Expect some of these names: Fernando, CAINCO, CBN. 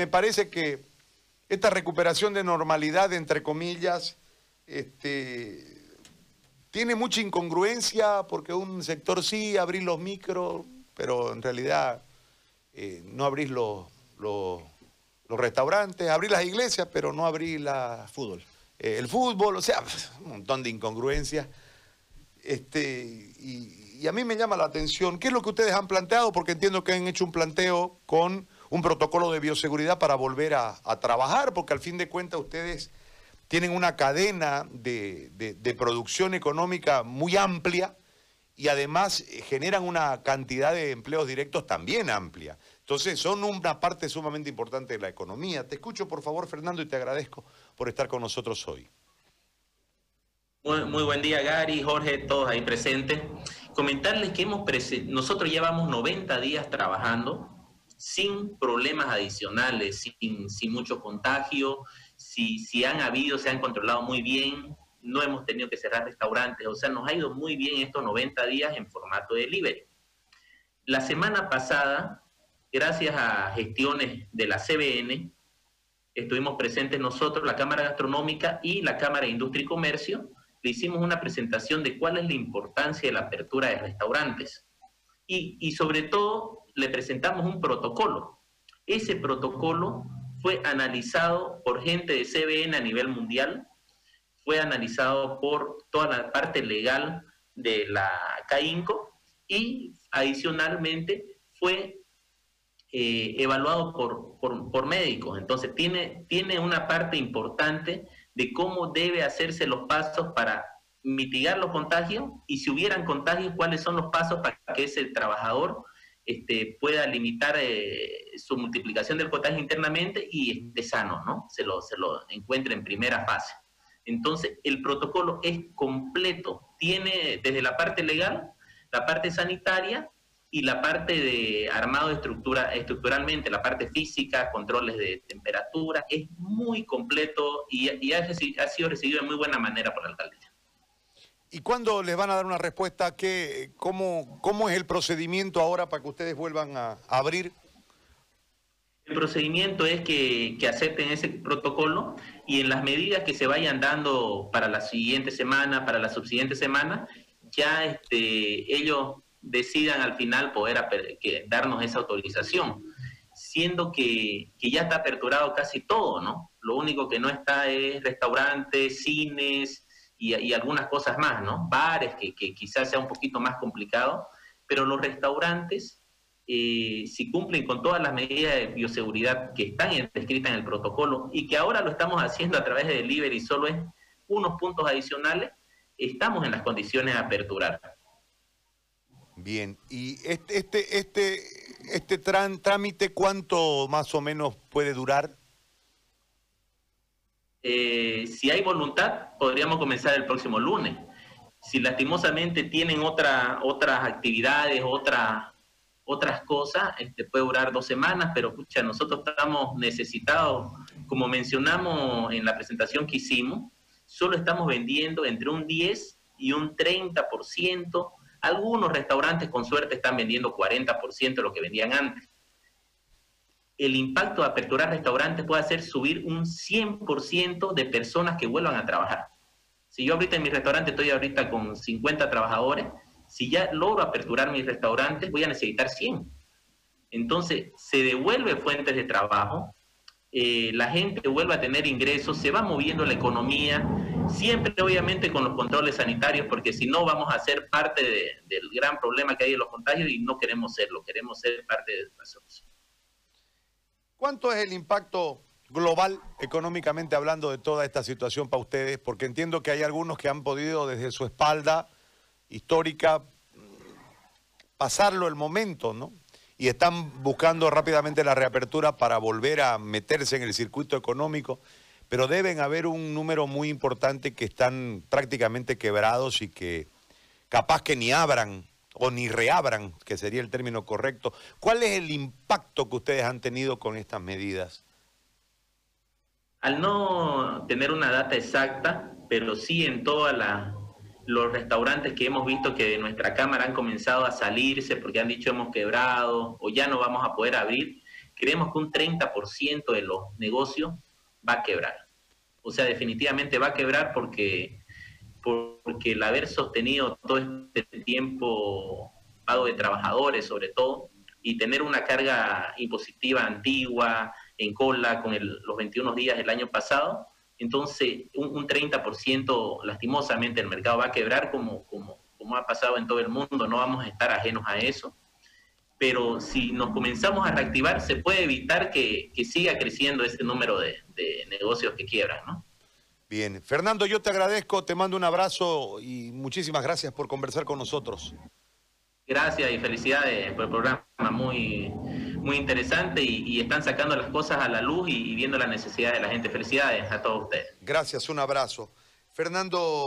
me parece que esta recuperación de normalidad, entre comillas, tiene mucha incongruencia, porque un sector sí, abrís los micros, pero en realidad no abrís los restaurantes, abrís las iglesias, pero no abrís el fútbol, o sea, un montón de incongruencias. Y a mí me llama la atención, ¿qué es lo que ustedes han planteado? Porque entiendo que han hecho un planteo con un protocolo de bioseguridad para volver a trabajar, porque al fin de cuentas ustedes tienen una cadena de producción económica muy amplia y además generan una cantidad de empleos directos también amplia. Entonces son una parte sumamente importante de la economía. Te escucho, por favor, Fernando, y te agradezco por estar con nosotros hoy. Muy buen día, Gary, Jorge, todos ahí presentes. Comentarles que nosotros llevamos 90 días trabajando sin problemas adicionales, sin mucho contagio. Si han habido, se han controlado muy bien, no hemos tenido que cerrar restaurantes, o sea, nos ha ido muy bien estos 90 días en formato de delivery. La semana pasada, gracias a gestiones de la CBN, estuvimos presentes nosotros, la Cámara Gastronómica y la Cámara de Industria y Comercio, le hicimos una presentación de cuál es la importancia de la apertura de restaurantes. Y sobre todo, le presentamos un protocolo. Ese protocolo fue analizado por gente de CBN a nivel mundial, fue analizado por toda la parte legal de la CAINCO y adicionalmente fue evaluado por médicos. Entonces tiene una parte importante de cómo debe hacerse los pasos para mitigar los contagios y si hubieran contagios, cuáles son los pasos para que ese trabajador pueda limitar su multiplicación del contagio internamente y esté sano, ¿no? Se lo encuentra en primera fase. Entonces, el protocolo es completo. Tiene desde la parte legal, la parte sanitaria y la parte de armado estructuralmente, la parte física, controles de temperatura. Es muy completo y ha sido recibido de muy buena manera por la alcaldía. ¿Y cuándo les van a dar una respuesta? ¿Cómo es el procedimiento ahora para que ustedes vuelvan a abrir? El procedimiento es que acepten ese protocolo y en las medidas que se vayan dando para la siguiente semana, para la subsiguiente semana, ya ellos decidan al final poder darnos esa autorización, siendo que ya está aperturado casi todo, ¿no? Lo único que no está es restaurantes, cines y algunas cosas más, ¿no? Bares, que quizás sea un poquito más complicado, pero los restaurantes, si cumplen con todas las medidas de bioseguridad que están descritas en el protocolo y que ahora lo estamos haciendo a través de delivery, solo es unos puntos adicionales, estamos en las condiciones de aperturar. Bien, y trámite, ¿cuánto más o menos puede durar? Si hay voluntad, podríamos comenzar el próximo lunes. Si lastimosamente tienen otras actividades, otras cosas, puede durar 2 semanas, pero pucha, nosotros estamos necesitados, como mencionamos en la presentación que hicimos, solo estamos vendiendo entre un 10 y un 30%. Algunos restaurantes con suerte están vendiendo 40% de lo que vendían antes. El impacto de aperturar restaurantes puede hacer subir un 100% de personas que vuelvan a trabajar. Si yo ahorita en mi restaurante estoy con 50 trabajadores, si ya logro aperturar mis restaurantes, voy a necesitar 100. Entonces, se devuelve fuentes de trabajo, la gente vuelve a tener ingresos, se va moviendo la economía, siempre obviamente con los controles sanitarios, porque si no vamos a ser parte del gran problema que hay de los contagios y no queremos serlo, queremos ser parte de la solución. ¿Cuánto es el impacto global, económicamente hablando, de toda esta situación para ustedes? Porque entiendo que hay algunos que han podido, desde su espalda histórica, pasarlo el momento, ¿no? Y están buscando rápidamente la reapertura para volver a meterse en el circuito económico, pero deben haber un número muy importante que están prácticamente quebrados y que capaz que ni abran o ni reabran, que sería el término correcto. ¿Cuál es el impacto que ustedes han tenido con estas medidas? Al no tener una data exacta, pero sí en todos los restaurantes que hemos visto que de nuestra cámara han comenzado a salirse porque han dicho hemos quebrado o ya no vamos a poder abrir, creemos que un 30% de los negocios va a quebrar. O sea, definitivamente va a quebrar porque el haber sostenido todo este tiempo pago de trabajadores, sobre todo, y tener una carga impositiva antigua, en cola, con los 21 días del año pasado, entonces un 30% lastimosamente el mercado va a quebrar como ha pasado en todo el mundo, no vamos a estar ajenos a eso. Pero si nos comenzamos a reactivar, se puede evitar que siga creciendo este número de negocios que quiebran, ¿no? Bien. Fernando, yo te agradezco, te mando un abrazo y muchísimas gracias por conversar con nosotros. Gracias y felicidades por el programa, muy interesante y están sacando las cosas a la luz y viendo la necesidad de la gente. Felicidades a todos ustedes. Gracias, un abrazo. Fernando.